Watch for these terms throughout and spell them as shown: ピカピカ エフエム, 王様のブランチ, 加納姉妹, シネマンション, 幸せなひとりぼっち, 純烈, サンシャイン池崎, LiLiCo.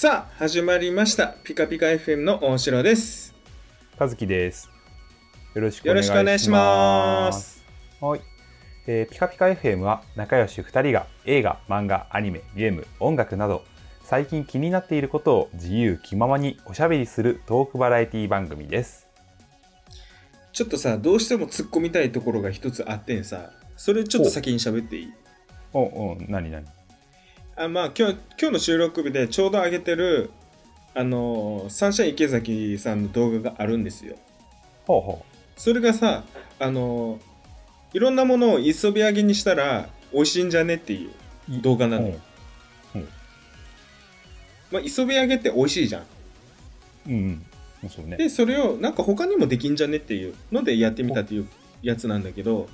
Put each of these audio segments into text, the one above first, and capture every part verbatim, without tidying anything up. さあ始まりました、ピカピカ エフエム の大城です。和樹です。よろしくお願いします。よろしくお願いします。はい、えー、ピカピカ エフエム は仲良しふたりが映画、漫画、アニメ、ゲーム、音楽など最近気になっていることを自由気ままにおしゃべりするトークバラエティ番組です。ちょっとさ、どうしても突っ込みたいところが一つあってんさ、それちょっと先に喋っていい？おお、何何？あ、まあ、今日、今日の収録日でちょうど上げてる、あのー、サンシャイン池崎さんの動画があるんですよ。ほうほう。それがさ、あのー、いろんなものを磯辺揚げにしたら美味しいんじゃねっていう動画なの。うん。まあ、磯辺揚げって美味しいじゃん。うん、うん。そうね。で、それをなんか他にもできんじゃねっていうのでやってみたっていうやつなんだけど、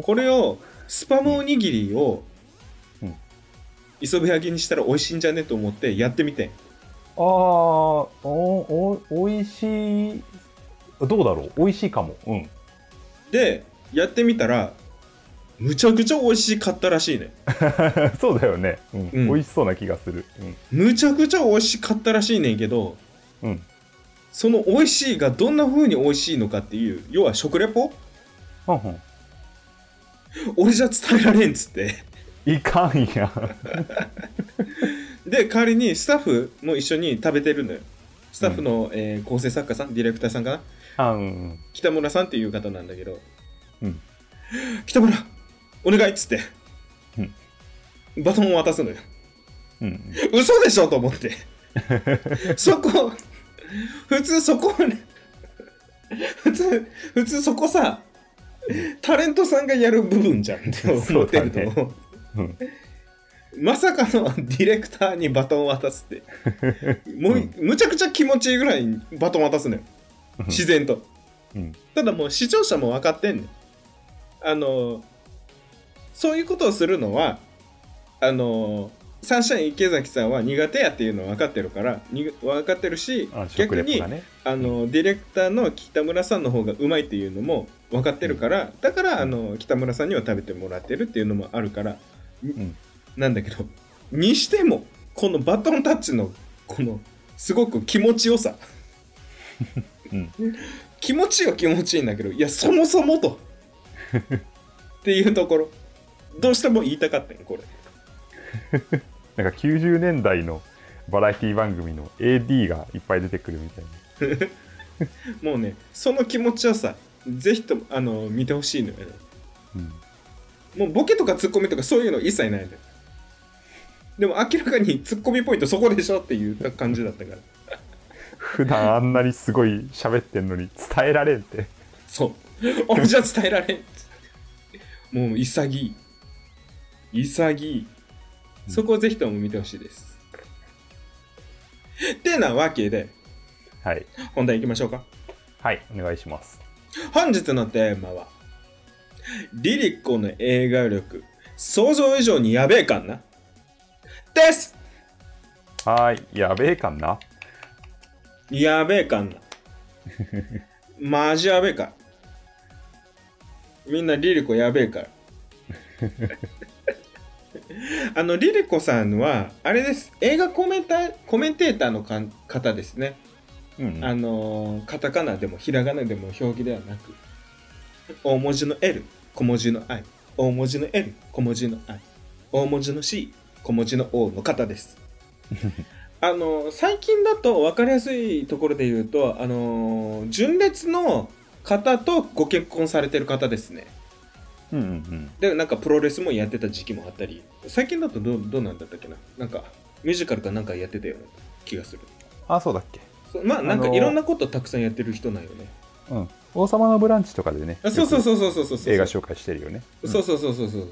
これをスパムおにぎりを、うん、磯辺揚げにしたら美味しいんじゃねと思ってやってみて。あー、おお、美味しい。どうだろう、美味しいかも。うん。でやってみたらむちゃくちゃ美味しかったらしいね。そうだよね、うんうん。美味しそうな気がする、うん。むちゃくちゃ美味しかったらしいねんけど、うん、その美味しいがどんな風に美味しいのかっていう、要は食レポ？はんはん。俺じゃ伝えられんっつって。いかんやで、代わりにスタッフも一緒に食べてるのよ。スタッフの、うん、えー、構成作家さん、ディレクターさんかな、あ、うんうん、北村さんっていう方なんだけど、うん、北村お願いっつって、うん、バトンを渡すのよ、うんうん、嘘でしょと思ってそこ普通そこ普通普通そこさ、タレントさんがやる部分じゃんって思ってると思う。うん、まさかのディレクターにバトンを渡すってもう、うん、むちゃくちゃ気持ちいいぐらいにバトン渡すのよ、うん、自然と、うん、ただもう視聴者も分かってんねん、あのそういうことをするのはあのサンシャイン池崎さんは苦手やっていうのは分かってるからに分かってるし、あ、逆に、ね、あのディレクターの北村さんの方がうまいっていうのも分かってるから、うん、だからあの北村さんには食べてもらってるっていうのもあるから、うん、なんだけどにしてもこのバトンタッチのこのすごく気持ちよさ、うん、気持ちよ気持ちいいんだけど、いやそもそもとっていうところどうしても言いたかったんこれなんかきゅうじゅうねんだいのバラエティ番組の エーディー がいっぱい出てくるみたいなもうね、その気持ちよさぜひともあの見てほしいのよ、ね、うんもうボケとかツッコミとかそういうの一切ないんだよ。でも明らかにツッコミポイントそこでしょっていう感じだったから普段あんなにすごい喋ってんのに伝えられんってそう俺じゃ伝えられんもう潔い潔い、うん、そこをぜひとも見てほしいですってなわけで、はい、本題いきましょうか。はい、お願いします。本日のテーマはLiLiCoの映画力、想像以上にやべえかんなです。はーい、やべえかんなやべえかんなマジやべえか、みんなLiLiCoやべえからあのLiLiCoさんはあれです、映画コメンタ、コメンテーターの方ですね、うんうん、あのカタカナでもひらがなでも表記ではなく大文字の L、小文字の I、大文字の L、小文字の I、大文字の C、小文字の O の方です。あの最近だと分かりやすいところで言うと、あの純烈の方とご結婚されてる方ですね。うんうんうん、でなんかプロレスもやってた時期もあったり、最近だとどう、どうなんだったっけな、なんかミュージカルかなんかやってたような気がする。あ、そうだっけ。まあなんかいろんなことたくさんやってる人なんよね。うん、王様のブランチとかでね、そうそうそうそうそうそうそう映画紹介してるよね。そうそうそうそうそう、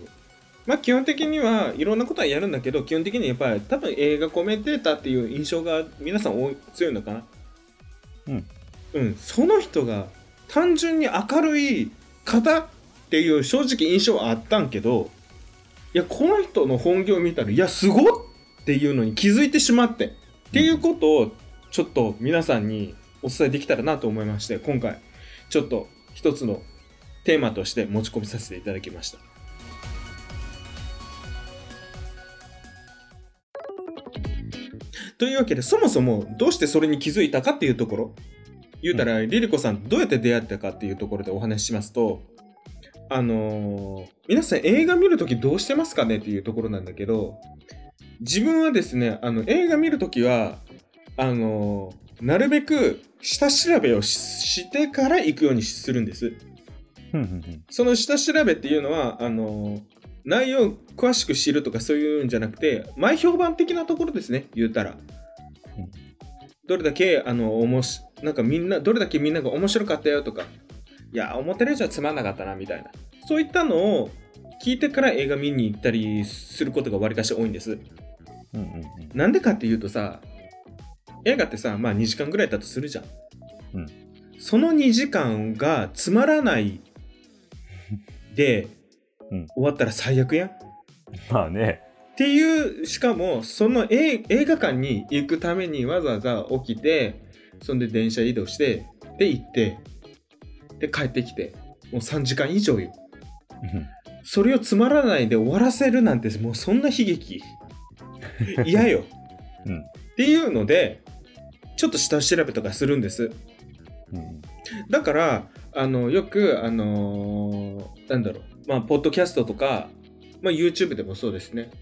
まあ基本的にはいろんなことはやるんだけど、基本的にやっぱり多分映画コメンテーターっていう印象が皆さん強いのかな。うんうん、その人が単純に明るい方っていう正直印象はあったんけど、いやこの人の本業を見たらいやすごっっていうのに気づいてしまって、うん、っていうことをちょっと皆さんにお伝えできたらなと思いまして、今回ちょっと一つのテーマとして持ち込みさせていただきました。というわけで、そもそもどうしてそれに気づいたかっていうところ、言うたらLiLiCoさんどうやって出会ったかっていうところでお話ししますと、あのー、皆さん映画見るときどうしてますかねっていうところなんだけど、自分はですね、あの映画見るときはあのー、なるべく下調べを し, してから行くようにするんですその下調べっていうのはあのー、内容を詳しく知るとかそういうんじゃなくて、前評判的なところですね、言うたら、うん、どれだけあのおもしなんかみんなどれだけみんなが面白かったよとか、いや思ってる以上つまんなかったなみたいな、そういったのを聞いてから映画見に行ったりすることがわりかし多いんです、うんうんうん、なんでかっていうとさ、映画ってさ、まあにじかんぐらいだとするじゃん、うん、そのにじかんがつまらないでうん、終わったら最悪やん。まあね。っていう、しかもその映画館に行くためにわざわざ起きて、そんで電車移動して、で行って、で帰ってきて、もうさんじかん以上よ。それをつまらないで終わらせるなんて、もうそんな悲劇。嫌よ、うん。っていうので、ちょっと下調べとかするんです。うん、だから、あのよく、あのー、なんだろう。まあ、ポッドキャストとか、まあ、YouTube でもそうですね。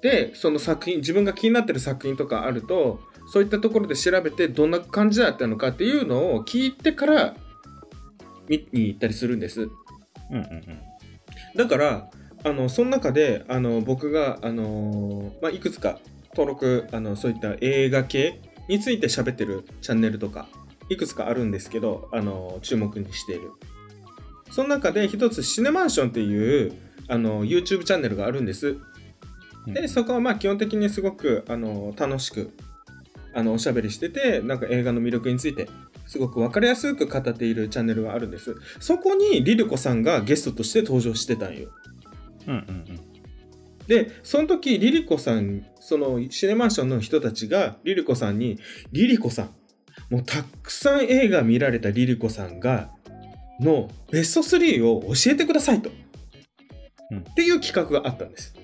で、その作品、自分が気になってる作品とかあると、そういったところで調べてどんな感じだったのかっていうのを聞いてから見に行ったりするんです、うんうんうん、だからあのその中であの僕が、あのーまあ、いくつか登録あのそういった映画系について喋ってるチャンネルとかいくつかあるんですけど、あのー、注目にしている。その中で一つシネマンションっていうあの YouTube チャンネルがあるんです、うん、でそこはまあ基本的にすごくあの楽しくあのおしゃべりしてて、なんか映画の魅力についてすごく分かりやすく語っているチャンネルがあるんです。そこにLiLiCoさんがゲストとして登場してたんよ、うんうんうん、でその時LiLiCoさん、そのシネマンションの人たちがLiLiCoさんにLiLiCoさんもうたくさん映画見られたLiLiCoさんがのベストスリーを教えてくださいと、うん、っていう企画があったんです。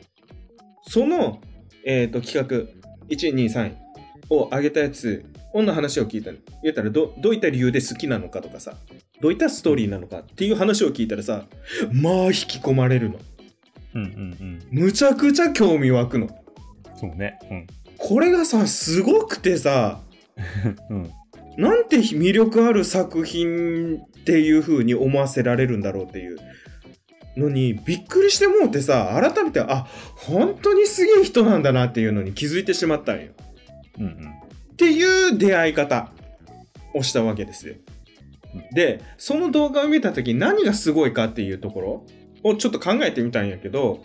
その、えー、と企画 いち、に、さん を上げたやつの話を聞いたの。言ったら ど, どういった理由で好きなのかとかさ、どういったストーリーなのかっていう話を聞いたらさ、まあ引き込まれるの、うんうんうん、むちゃくちゃ興味湧くの。そうね、うん、これがさすごくてさ、うん、なんて魅力ある作品っていう風に思わせられるんだろうっていうのにびっくりしてもうてさ、改めてあ本当にすげえ人なんだなっていうのに気づいてしまったんよ、うんうん、っていう出会い方をしたわけですよ。でその動画を見た時何がすごいかっていうところをちょっと考えてみたんやけど、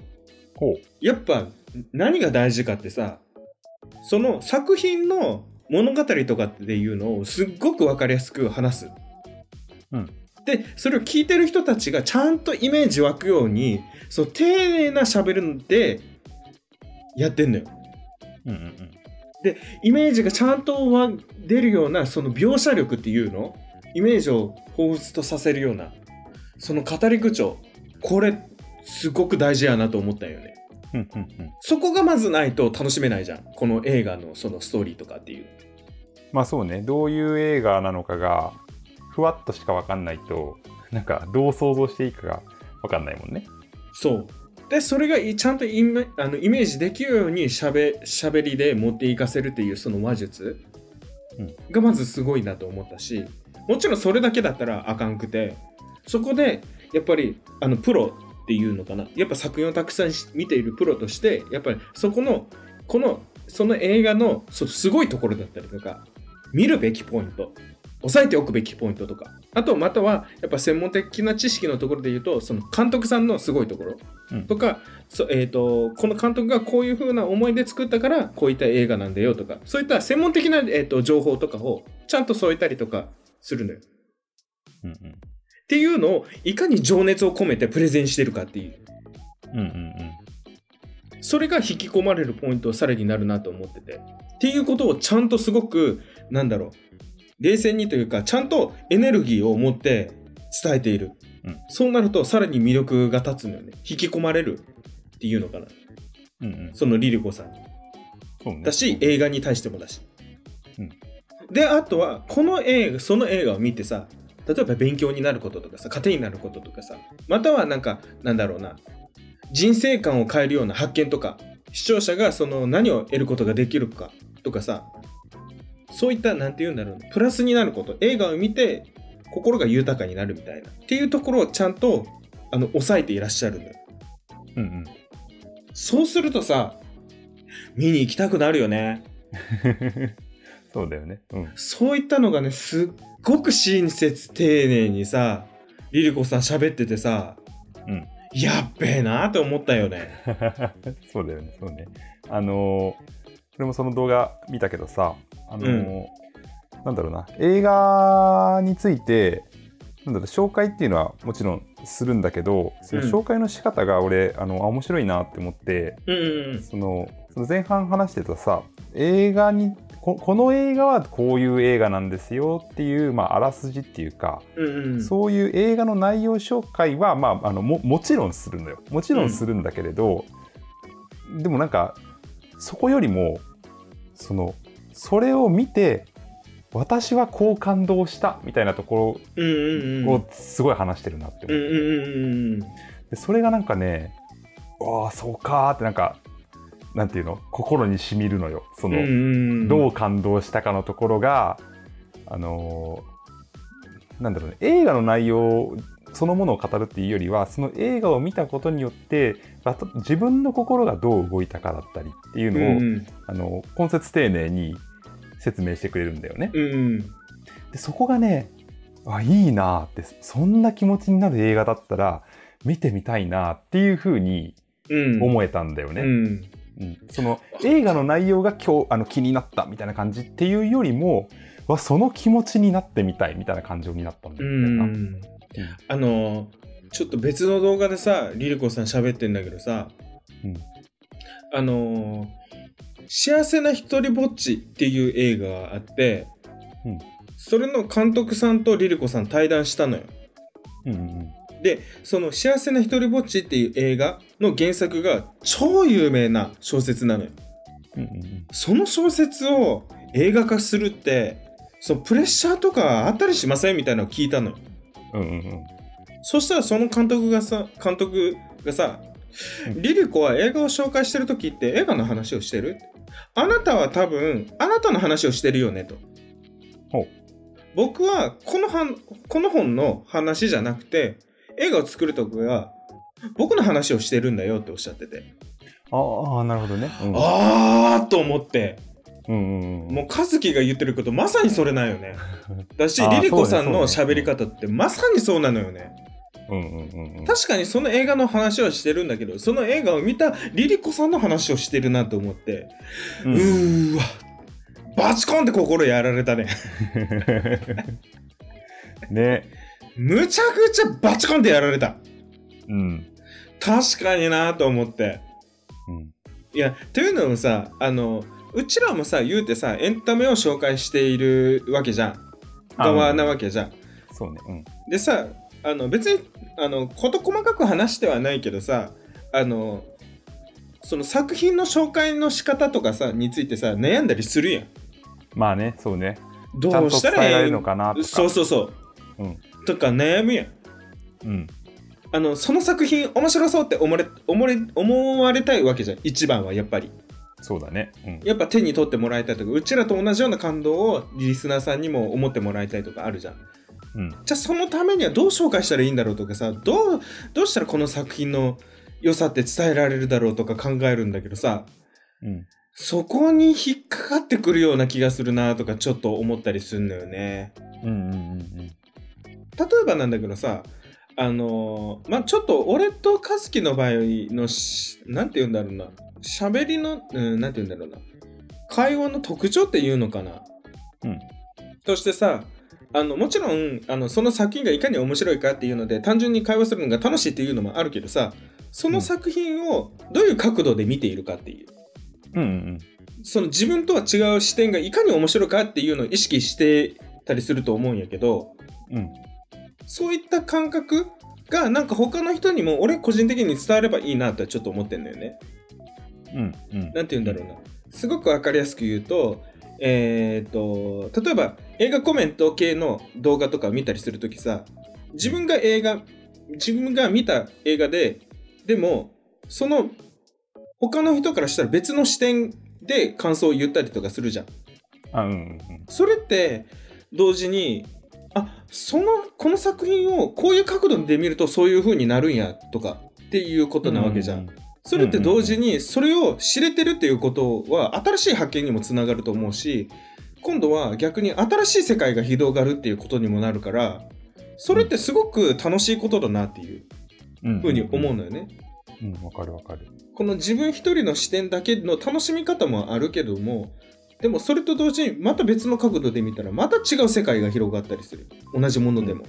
ほうやっぱ何が大事かってさ、その作品の物語とかっていうのをすっごく分かりやすく話す、うん、でそれを聞いてる人たちがちゃんとイメージ湧くように、そう丁寧な喋るのでやってんのよ、うんうんうん、でイメージがちゃんとは出るようなその描写力っていうの、イメージを彷彿とさせるようなその語り口調、これすごく大事やなと思ったよね、うんうんうん、そこがまずないと楽しめないじゃん、この映画のそのストーリーとかっていう。まあそうね、どういう映画なのかがふわっとしか分かんないと、なんかどう想像していいかが分かんないもんね。そうでそれがちゃんとイ メ, あのイメージできるようにし ゃ, べしゃべりで持っていかせるっていうその話術がまずすごいなと思ったし、もちろんそれだけだったらあかんくて、そこでやっぱりあのプロっていうのかな、やっぱ作品をたくさん見ているプロとしてやっぱりそこのこのその映画のすごいところだったりとか、見るべきポイント、押さえておくべきポイントとか、あとまたはやっぱ専門的な知識のところで言うと、その監督さんのすごいところとか、うんそえー、とこの監督がこういう風な思いで作ったからこういった映画なんだよとか、そういった専門的な、えー、と情報とかをちゃんと添えたりとかするのよ、うんうん、っていうのをいかに情熱を込めてプレゼンしてるかっていう、うんうんうん、それが引き込まれるポイントさらになるなと思ってて、っていうことをちゃんとすごくなんだろう冷静にというか、ちゃんとエネルギーを持って伝えている、うん、そうなるとさらに魅力が立つのよね、引き込まれるっていうのかな、うんうん、そのLiLiCoさん、そうね、だし映画に対してもだし、うん、であとはこの映画その映画を見てさ、例えば勉強になることとかさ、糧になることとかさ、またはなんかなんだろうな、人生観を変えるような発見とか、視聴者がその何を得ることができるかとかさ、そういったなんて言うんだろう、ね、プラスになること、映画を見て心が豊かになるみたいなっていうところをちゃんとあの抑えていらっしゃるのよ。うんうん。そうするとさ、見に行きたくなるよね。そうだよね、うん。そういったのがね、すっごく親切丁寧にさ、LiLiCoさん喋っててさ、うん、やっべえなーって思ったよね。そうだよね、そうね。あのー、俺もその動画見たけどさ、あのーうん、なんだろうな、映画についてなんだろう紹介っていうのはもちろんするんだけど、その紹介の仕方が俺、うん、あの面白いなって思って、うんうんうん、その、その前半話してたさ、映画にこ, この映画はこういう映画なんですよっていう、まあ、あらすじっていうか、うんうん、そういう映画の内容紹介は、まあ、あの も, もちろんするのよもちろんするんだけれど、うん、でもなんかそこよりも そ, のそれを見て私はこう感動したみたいなところをすごい話してるなって思って、うんうん、でそれがなんかね、ああそうかーってなんかなんていうの、心にしみるのよ。その、うんうんうん、どう感動したかのところが、あのー、なんだろうね、映画の内容そのものを語るっていうよりは、その映画を見たことによって自分の心がどう動いたかだったりっていうのを、うんうん、あのー、懇切丁寧に説明してくれるんだよね、うんうん、でそこがね、あ、いいなって、そんな気持ちになる映画だったら見てみたいなっていうふうに思えたんだよね、うんうん、その映画の内容が今日あの気になったみたいな感じっていうよりも、わ、その気持ちになってみたいみたいな感情になったんだよな。うん、あのちょっと別の動画でさ、LiLiCoさん喋ってんだけどさ、うん、あの幸せなひとりぼっちっていう映画があって、うん、それの監督さんとLiLiCoさん対談したのよ。うんうんで、その幸せなひとりぼっちっていう映画の原作が超有名な小説なのよ、うんうん、その小説を映画化するってそのプレッシャーとかあったりしませんみたいなのを聞いたのよ、うんうんうん、そしたらその監督がさ監督がさ、LiLiCoは映画を紹介してる時って映画の話をしてる？あなたは多分あなたの話をしてるよねと。ほう。僕はこのは、この本の話じゃなくて映画を作るとこが僕の話をしてるんだよっておっしゃってて、ああなるほどね、うん、ああと思って、うんうんうん、もう和樹が言ってることまさにそれなんよね。だしLiLiCoさんの喋り方ってまさにそうなのよね、うんうんうん、確かにその映画の話はしてるんだけど、その映画を見たLiLiCoさんの話をしてるなと思って、うん、うーわバチコンって心やられたね。ねむちゃくちゃバチコンってやられた、うん、確かになと思って、うん、いやというのもさ、あのうちらもさ言うてさエンタメを紹介しているわけじゃん、側なわけじゃん、うん、そうね、うん、でさあの別にあの事細かく話してはないけどさ、あのその作品の紹介の仕方とかさについてさ悩んだりするやん。まあね、そうね、どうしたらええ、ちゃんと伝えられるのかなとか、そうそうそう、うん、とか悩むやん、うん、あのその作品面白そうって思われ、思われ、思われたいわけじゃん、一番はやっぱり。そうだね、うん、やっぱ手に取ってもらいたいとか、うちらと同じような感動をリスナーさんにも思ってもらいたいとかあるじゃん、うん、じゃあそのためにはどう紹介したらいいんだろうとかさ、どう、どうしたらこの作品の良さって伝えられるだろうとか考えるんだけどさ、うん、そこに引っかかってくるような気がするなとかちょっと思ったりするのよね、うんうんうんうん、例えばなんだけどさ、あのー、まあちょっと俺と和樹の場合のなんて言うんだろうな、喋りの、うん、なんて言うんだろうな、会話の特徴っていうのかな、うん、としてさ、あのもちろんあのその作品がいかに面白いかっていうので単純に会話するのが楽しいっていうのもあるけどさ、その作品をどういう角度で見ているかっていう、うんうんうん、その自分とは違う視点がいかに面白いかっていうのを意識してたりすると思うんやけど、うん、そういった感覚がなんか他の人にも俺個人的に伝わればいいなとはちょっと思ってんだよね。うんうん、なんて言うんだろうな、すごく分かりやすく言うと、えー、と例えば映画コメント系の動画とかを見たりするときさ、自分が映画自分が見た映画ででもその他の人からしたら別の視点で感想を言ったりとかするじゃん。あ、うんうん、それって同時にあそのこの作品をこういう角度で見るとそういう風になるんやとかっていうことなわけじゃん、うんうん、それって同時にそれを知れてるっていうことは新しい発見にもつながると思うし、今度は逆に新しい世界が広がるっていうことにもなるから、それってすごく楽しいことだなっていう風に思うのよね。うん、わかるわかる。この自分一人の視点だけの楽しみ方もあるけども、でもそれと同時にまた別の角度で見たらまた違う世界が広がったりする、同じものでも、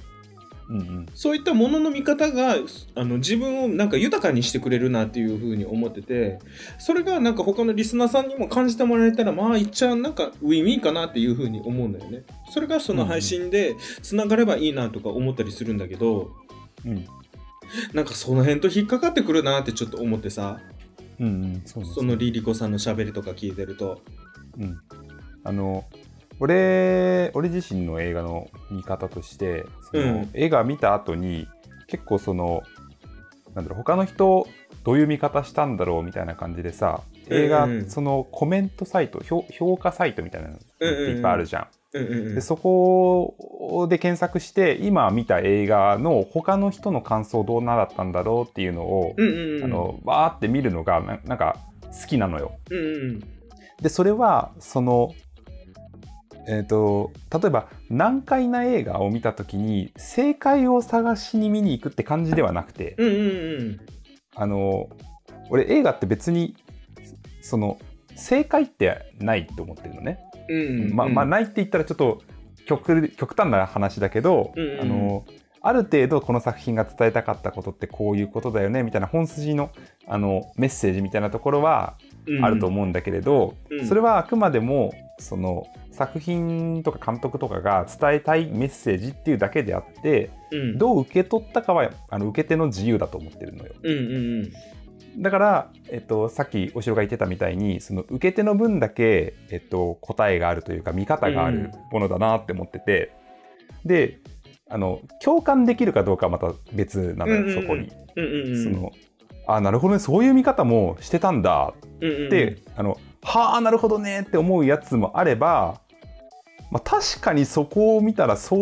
うんうんうん、そういったものの見方があの自分をなんか豊かにしてくれるなっていう風に思ってて、それがなんか他のリスナーさんにも感じてもらえたらまあいっちゃなんかウィンウィンかなっていう風に思うんだよね。それがその配信でつながればいいなとか思ったりするんだけど、うんうん、なんかその辺と引っかかってくるなってちょっと思ってさ、うんうん、そうですね。そのLiLiCoさんの喋りとか聞いてるとうん、あの 俺, 俺自身の映画の見方としてその、うん、映画見た後に結構そのなんだろう他の人どういう見方したんだろうみたいな感じでさ、映画、うんうん、そのコメントサイト 評, 評価サイトみたいなのっていっぱいあるじゃん、うんうんうん、でそこで検索して今見た映画の他の人の感想どうなだったんだろうっていうのを、うんうんうん、あのバーって見るのが な, なんか好きなのよ、うんうんでそれはその、えー、と例えば難解な映画を見た時に正解を探しに見に行くって感じではなくて、うんうんうん、あの俺映画って別にその正解ってないと思ってるのね、うんうんうん、ま, まあないって言ったらちょっと 極, 極端な話だけど、うんうん、あのある程度この作品が伝えたかったことってこういうことだよねみたいな本筋 の, あのメッセージみたいなところはあると思うんだけれど、うん、それはあくまでもその作品とか監督とかが伝えたいメッセージっていうだけであって、うん、どう受け取ったかはあの受け手の自由だと思ってるのよ、うんうんうん、だから、えっと、さっきお城が言ってたみたいにその受け手の分だけ、えっと、答えがあるというか見方があるものだなって思ってて、うん、であの共感できるかどうかはまた別なのよ、うんうんうん、そこに、うんうんうん、そのあなるほどねそういう見方もしてたんだって、うんうん、あのはあなるほどねって思うやつもあれば、まあ、確かにそこを見たらそ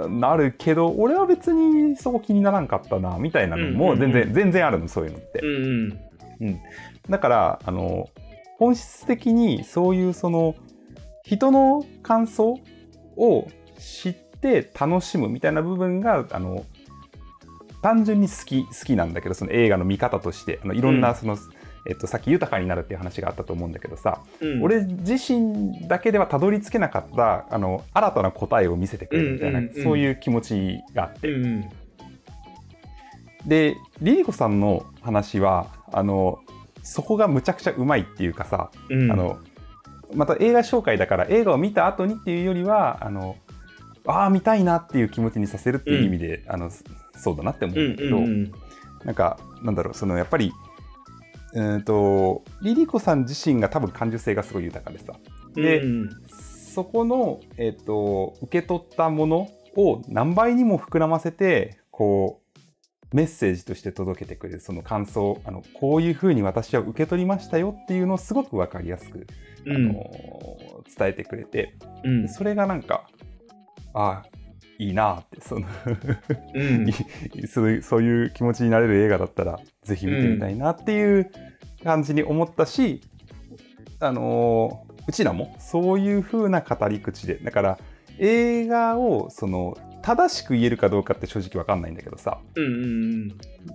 うはなるけど俺は別にそこ気にならんかったなみたいなのも全然、うんうんうん、全然あるのそういうのって、うんうんうん、だからあの本質的にそういうその人の感想を知って楽しむみたいな部分があの単純に好き、好きなんだけどその映画の見方としてあのいろんなその、うんえっと、さっき豊かになるっていう話があったと思うんだけどさ、うん、俺自身だけではたどり着けなかったあの新たな答えを見せてくれるみたいな、うんうんうん、そういう気持ちがあって、うんうん、でLiLiCoさんの話はあのそこがむちゃくちゃうまいっていうかさ、うん、あのまた映画紹介だから映画を見た後にっていうよりはあのあー見たいなっていう気持ちにさせるっていう意味で、うん、あのそうだなって思うんだけど、うんうんうん、なんかなんだろうそのやっぱりうーんとLiLiCoさん自身が多分感受性がすごい豊かでさ、うんうん、でそこの、えーと、受け取ったものを何倍にも膨らませてこうメッセージとして届けてくれるその感想あのこういう風に私は受け取りましたよっていうのをすごく分かりやすく、うん、あの伝えてくれて、うん、それがなんかああいいなってその、うん、そう、そういう気持ちになれる映画だったらぜひ見てみたいなっていう感じに思ったし、うん、あのうちらもそういう風な語り口でだから映画をその正しく言えるかどうかって正直わかんないんだけどさ、うんうんうん、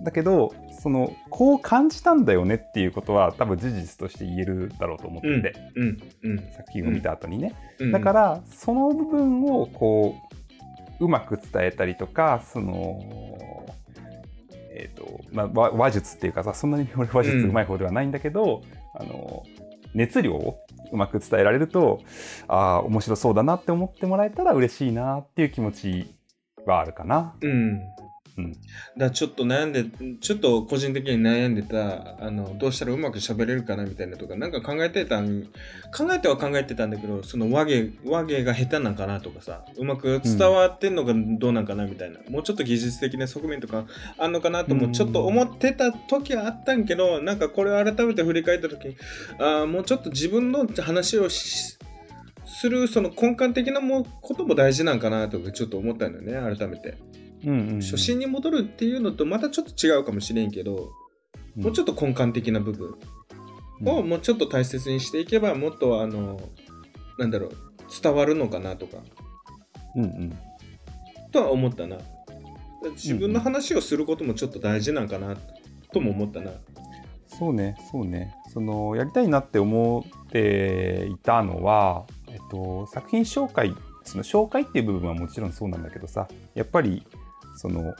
だけどそのこう感じたんだよねっていうことは多分事実として言えるだろうと思ってて、うんうんうん、作品を見た後にね、うんうん、だからその部分をこううまく伝えたりとかその、えーとまあ、話術っていうかさそんなに俺話術うまい方ではないんだけど、うん、あの熱量をうまく伝えられるとあ面白そうだなって思ってもらえたら嬉しいなっていう気持ちはあるかな、うんうん、だからちょっと悩んでちょっと個人的に悩んでたあのどうしたらうまく喋れるかなみたいなとかなんか考えてたん考えては考えてたんだけどその和芸和芸が下手なんかなとかさうまく伝わってんのかどうなんかなみたいな、うん、もうちょっと技術的な側面とかあんのかなともちょっと思ってた時はあったんけどなんかこれを改めて振り返った時にあもうちょっと自分の話をしするその根幹的なもことも大事なんかなとかちょっと思ったんだよね改めて、うんうんうん、初心に戻るっていうのとまたちょっと違うかもしれんけど、うん、もうちょっと根幹的な部分をもうちょっと大切にしていけばもっとあのなんだろう伝わるのかなとか、うんうん、とは思ったな自分の話をすることもちょっと大事なんかなとも思ったな、うんうん、そうねそうねそのやりたいなって思っていたのはえっと、作品紹介その紹介っていう部分はもちろんそうなんだけどさやっぱりその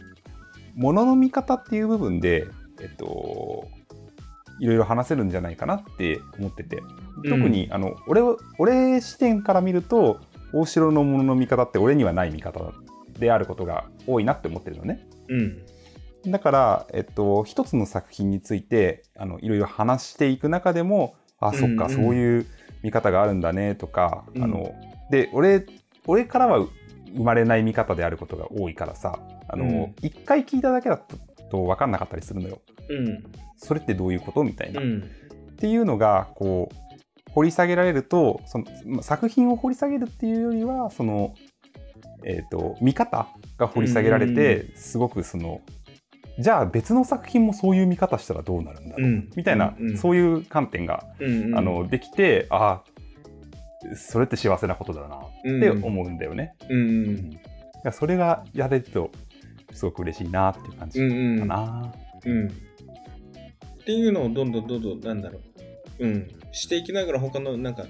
ものの見方っていう部分で、えっと、いろいろ話せるんじゃないかなって思ってて特に、うん、あの 俺, 俺視点から見ると大城のものの見方って俺にはない見方であることが多いなって思ってるのね、うん、だから、えっと、一つの作品についてあのいろいろ話していく中でもあ、そっか、うんうん、そういう見方があるんだねとか、うん、あので 俺, 俺からは生まれない見方であることが多いからさあの、うん、いっかい聞いただけだと分かんなかったりするのよ、うん、それってどういうことみたいな、うん、っていうのがこう掘り下げられるとその作品を掘り下げるっていうよりはその、えーと、見方が掘り下げられて、うん、すごくそのじゃあ別の作品もそういう見方したらどうなるんだろう、うん、みたいな、うんうん、そういう観点が、うんうん、あのできてああそれって幸せなことだなって思うんだよね、うんうんうんうん、それがやれるとすごく嬉しいなっていう感じかな、うんうんうん、っていうのをどんどんどんどんなんだろう、うん、していきながら他のなんか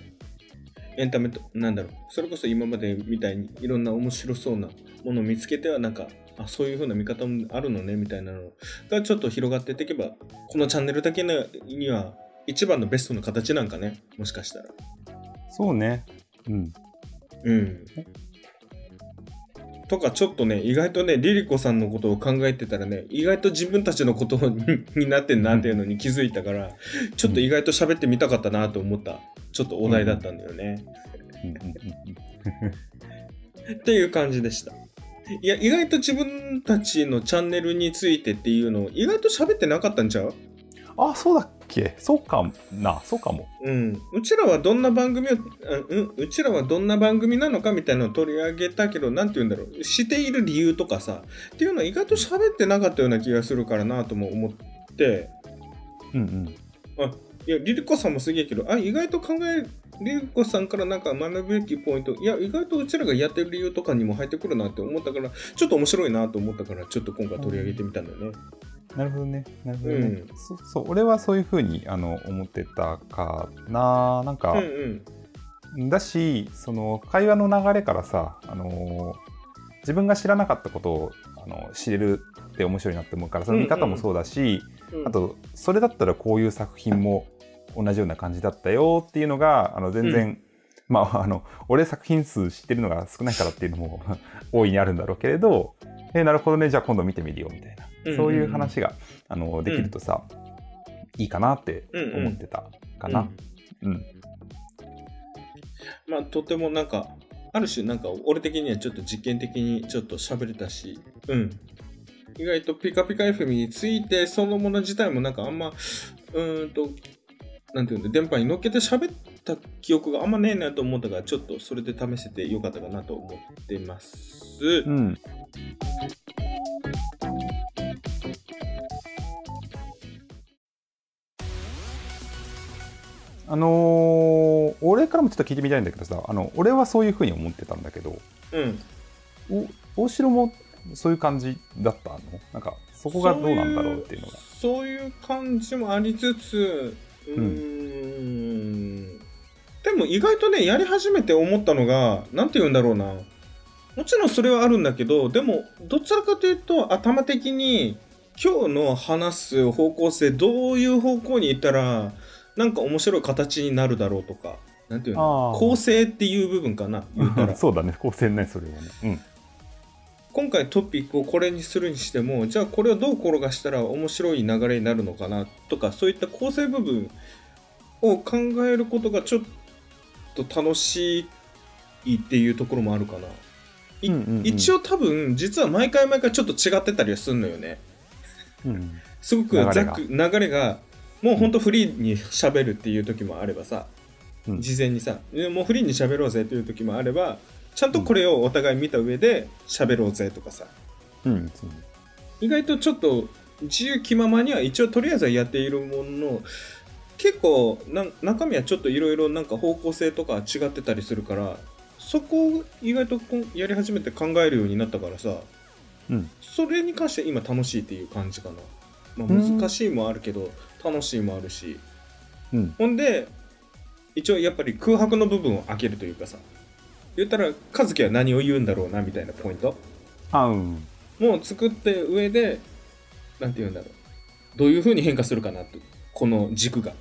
エンタメとなんだろうそれこそ今までみたいにいろんな面白そうなものを見つけてはなんかあそういう風な見方もあるのねみたいなのがちょっと広がっていけばこのチャンネルだけには一番のベストの形なんかねもしかしたらそうねうんうんとかちょっとね意外とねLiLiCoさんのことを考えてたらね意外と自分たちのことになってんなっていうのに気づいたからちょっと意外と喋ってみたかったなと思ったちょっとお題だったんだよね、うんうんうん、っていう感じでしたいや意外と自分たちのチャンネルについてっていうのを意外と喋ってなかったんちゃう？あ、そうだっけ？そうかな、そうかも。うん。うちらはどんな番組を、うん、うちらはどんな番組なのかみたいなのを取り上げたけど、なんて言うんだろう、している理由とかさ、っていうのは意外と喋ってなかったような気がするからなとも思って。うんうん。あ、いやLiLiCoさんもすげえけど、あ、意外と考えLiLiCoさんからなんか学ぶべきポイントいや意外とうちらがやってる理由とかにも入ってくるなって思ったからちょっと面白いなと思ったからちょっと今回取り上げてみたんだよね、うん、なるほどねなるほどね、うん、そ, そう俺はそういう風にあの思ってたかななんか、うんうん、だしその会話の流れからさあの自分が知らなかったことをあの知れるって面白いなって思うからその見方もそうだし、うんうん、あとそれだったらこういう作品も同じような感じだったよっていうのがあの全然、うん、まああの俺作品数知ってるのが少ないからっていうのも大いにあるんだろうけれどえなるほどねじゃあ今度見てみるよみたいな、うんうん、そういう話があのできるとさ、うん、いいかなって思ってたかな、うんうんうん、まあとてもなんかある種なんか俺的にはちょっと実験的にちょっと喋れたしうん意外とピカピカ エフエム についてそのもの自体もなんかあんまうーんとなんていうんだ電波に乗っけて喋った記憶があんまねえなと思ったからちょっとそれで試せてよかったかなと思ってます、うん、あのー、俺からもちょっと聞いてみたいんだけどさあの俺はそういう風に思ってたんだけど、うん、お大城もそういう感じだったのなんかそこがどうなんだろうっていうのがそういう、そういう感じもありつつうーんうん、でも意外とねやり始めて思ったのがなんて言うんだろうなもちろんそれはあるんだけどでもどちらかというと頭的に今日の話す方向性どういう方向に行ったらなんか面白い形になるだろうとかなんていうの構成っていう部分かな言うたらそうだね構成ないそれはね、うん、今回トピックをこれにするにしても、じゃあこれをどう転がしたら面白い流れになるのかなとか、そういった構成部分を考えることがちょっと楽しいっていうところもあるかな。い、うんうんうん、一応多分実は毎回毎回ちょっと違ってたりはするのよね、うん、すごくざっく流れがもうほんとフリーに喋るっていう時もあればさ、うん、事前にさもうフリーに喋ろうぜという時もあれば、ちゃんとこれをお互い見た上で喋ろうぜとかさ、うんうん、意外とちょっと自由気ままには一応とりあえずはやっているものの、結構な中身はちょっといろいろなんか方向性とか違ってたりするから、そこを意外とやり始めて考えるようになったからさ、うん、それに関して今楽しいっていう感じかな、まあ、難しいもあるけど楽しいもあるし、うん、ほんで一応やっぱり空白の部分を開けるというかさ、言ったら和樹は何を言うんだろうなみたいなポイント、うん、もう作って上でなんて言うんだろう、どういう風に変化するかなと、この軸が、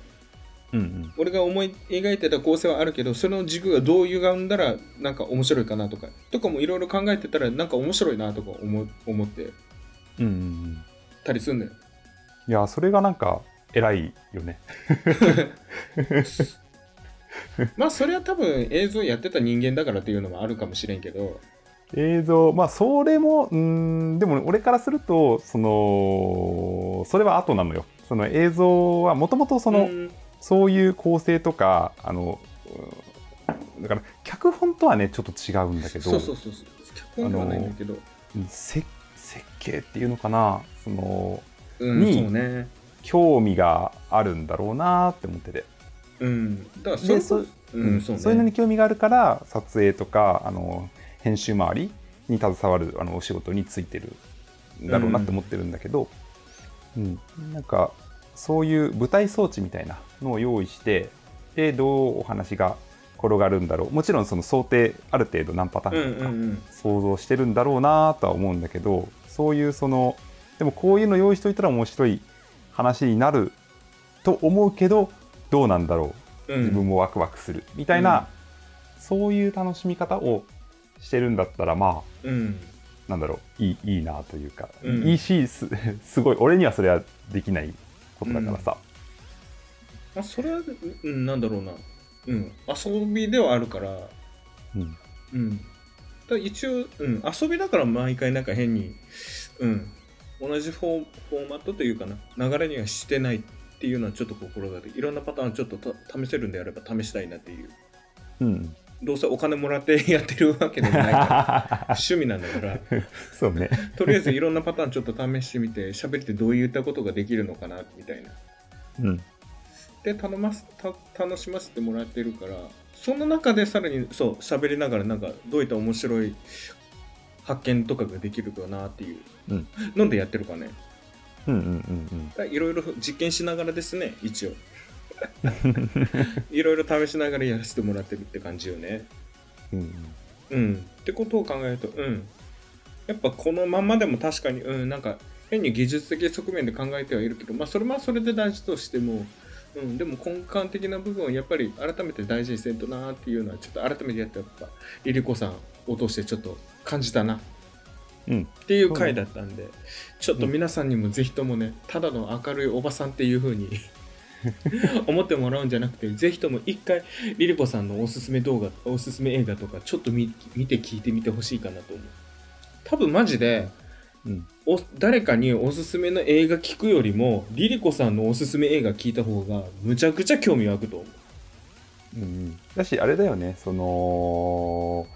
うんうん、俺が思い描いてた構成はあるけど、その軸がどう歪んだらなんか面白いかなとかとかもいろいろ考えてたらなんか面白いなとか 思, 思って、うんうんうん、たりすんねん。いやそれがなんか偉いよねまあそれは多分映像やってた人間だからっていうのもあるかもしれんけど、映像まあそれもうーんでも俺からするとそのそれは後なのよ。その映像はもともとその、うんそういう構成とか、あのだから脚本とはねちょっと違うんだけど、そうそうそうそう脚本ではないんだけど、設計っていうのかな、その、うん、にそう、ね、興味があるんだろうなって思ってて、うん、だからそれそ、うん、そうね、そういうのに興味があるから撮影とかあの編集周りに携わるあのお仕事についてるんだろうなって思ってるんだけど、うんうん、なんかそういう舞台装置みたいなのを用意して、でどうお話が転がるんだろう。もちろんその想定ある程度何パターンとか、うんうんうん、想像してるんだろうなとは思うんだけど、そういうそのでもこういうの用意しといたら面白い話になると思うけどどうなんだろう。自分もワクワクするみたいな、うん、そういう楽しみ方をしてるんだったらまあ、うん、なんだろういい、いいなというか、うん、いいしすごい俺にはそれはできない。ことだからさ、うん、あそれは、うん、なんだろうな、うん、遊びではあるから、うんうん、だ一応、うん、遊びだから毎回なんか変に、うん、同じフォー、フォーマットというかな流れにはしてないっていうのはちょっと心がけて、いろんなパターンちょっと試せるんであれば試したいなっていう、うん、どうせお金もらってやってるわけでもないから趣味なんだからそう、ね、とりあえずいろんなパターンちょっと試してみて喋ってどういったことができるのかなみたいな、うん、で頼ますた楽しませてもらってるから、その中でさらにそう喋りながらなんかどういった面白い発見とかができるかなっていう、うん、なんでやってるかね、うんうんうんうん、いろいろ実験しながらですね一応いろいろ試しながらやらせてもらってるって感じよね、うんうん、ってことを考えると、うん、やっぱこのまんまでも確かに、うん、なんか変に技術的側面で考えてはいるけど、まあ、それはそれで大事としても、うん、でも根幹的な部分をやっぱり改めて大事にせんとなっていうのはちょっと改めてやってやっぱLiLiCoさんを通してちょっと感じたな、うん、っていう回だったんで、うん、ちょっと皆さんにもぜひともね、ただの明るいおばさんっていう風に思ってもらうんじゃなくて、ぜひとも一回LiLiCoさんのおすすめ動画、おすすめ映画とかちょっと 見, 見て聞いてみてほしいかなと思う。多分マジで、うん、お誰かにおすすめの映画聞くよりもLiLiCoさんのおすすめ映画聞いた方がむちゃくちゃ興味湧くと思う、うん、だしあれだよね、その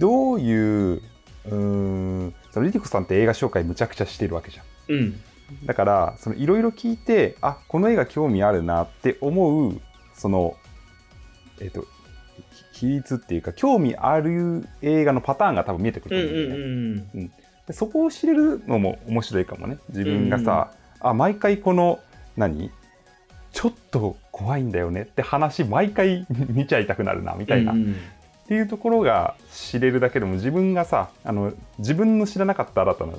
どういううーんそのLiLiCoさんって映画紹介むちゃくちゃしてるわけじゃん、うんだからいろいろ聞いて、あこの映画興味あるなって思うその、えー、と比率っていうか興味ある映画のパターンが多分見えてくると思う。そこを知れるのも面白いかもね。自分がさ、うんうん、あ毎回この何ちょっと怖いんだよねって話毎回見ちゃいたくなるなみたいな、うんうん、っていうところが知れるだけでも自分がさあの自分の知らなかった新たな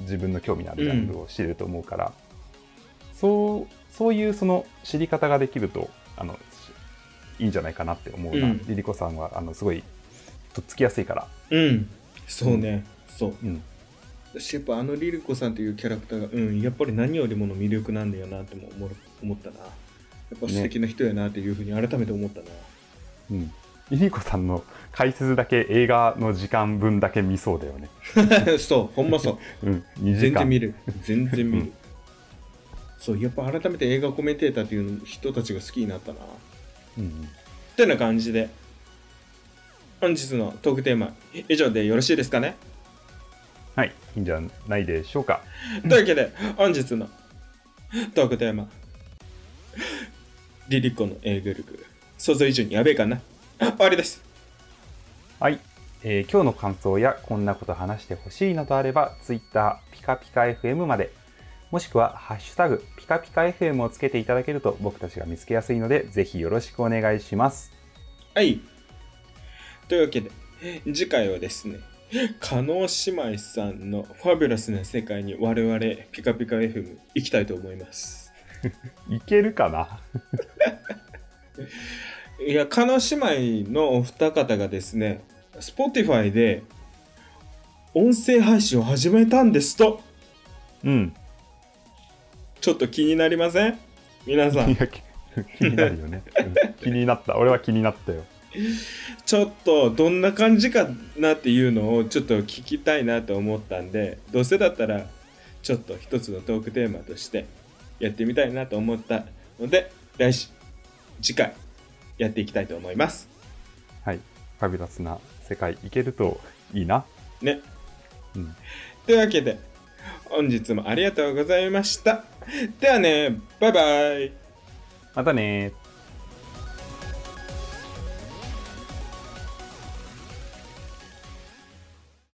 自分の興味のあるジャンルを知れると思うから、うん、そう、そういうその知り方ができるとあのいいんじゃないかなって思うな、うん、LiLiCoさんはあのすごいとっつきやすいから、うんそうね、そう、うん、私やっぱあのLiLiCoさんというキャラクターが、うん、やっぱり何よりもの魅力なんだよなっても思ったな。やっぱ素敵な人やなっていうふうに改めて思ったな、ね、うん。LiLiCoさんの解説だけ映画の時間分だけ見そうだよね。そう、ほんまそう。うん、全然見る。全然見る。うん、そう、やっぱ改めて映画コメンテーターという人たちが好きになったな。うん。というような感じで、本日のトークテーマ、以上でよろしいですかね。はい、いいんじゃないでしょうか。というわけで、本日のトークテーマ、LiLiCoの映画力、想像以上にやべえかな。終わりです。はい、えー、今日の感想やこんなこと話してほしいなどあれば Twitter ピカピカ エフエム まで、もしくはハッシュタグピカピカ エフエム をつけていただけると僕たちが見つけやすいので、ぜひよろしくお願いします。はい、というわけで次回はですね、加納姉妹さんのファビュラスな世界に我々ピカピカ エフエム 行きたいと思います。いけるかな。いや、加納姉妹のお二方がですね、Spotify で音声配信を始めたんですと。うん。ちょっと気になりません？皆さん。いや、気になるよね。気になった。俺は気になったよ。ちょっとどんな感じかなっていうのをちょっと聞きたいなと思ったんで、どうせだったらちょっと一つのトークテーマとしてやってみたいなと思ったので、来週、次回。やっていきたいと思います。はい、ファビュラスな世界行けるといいな。ね。うん。というわけで、本日もありがとうございました。ではね、バイバイ。またね。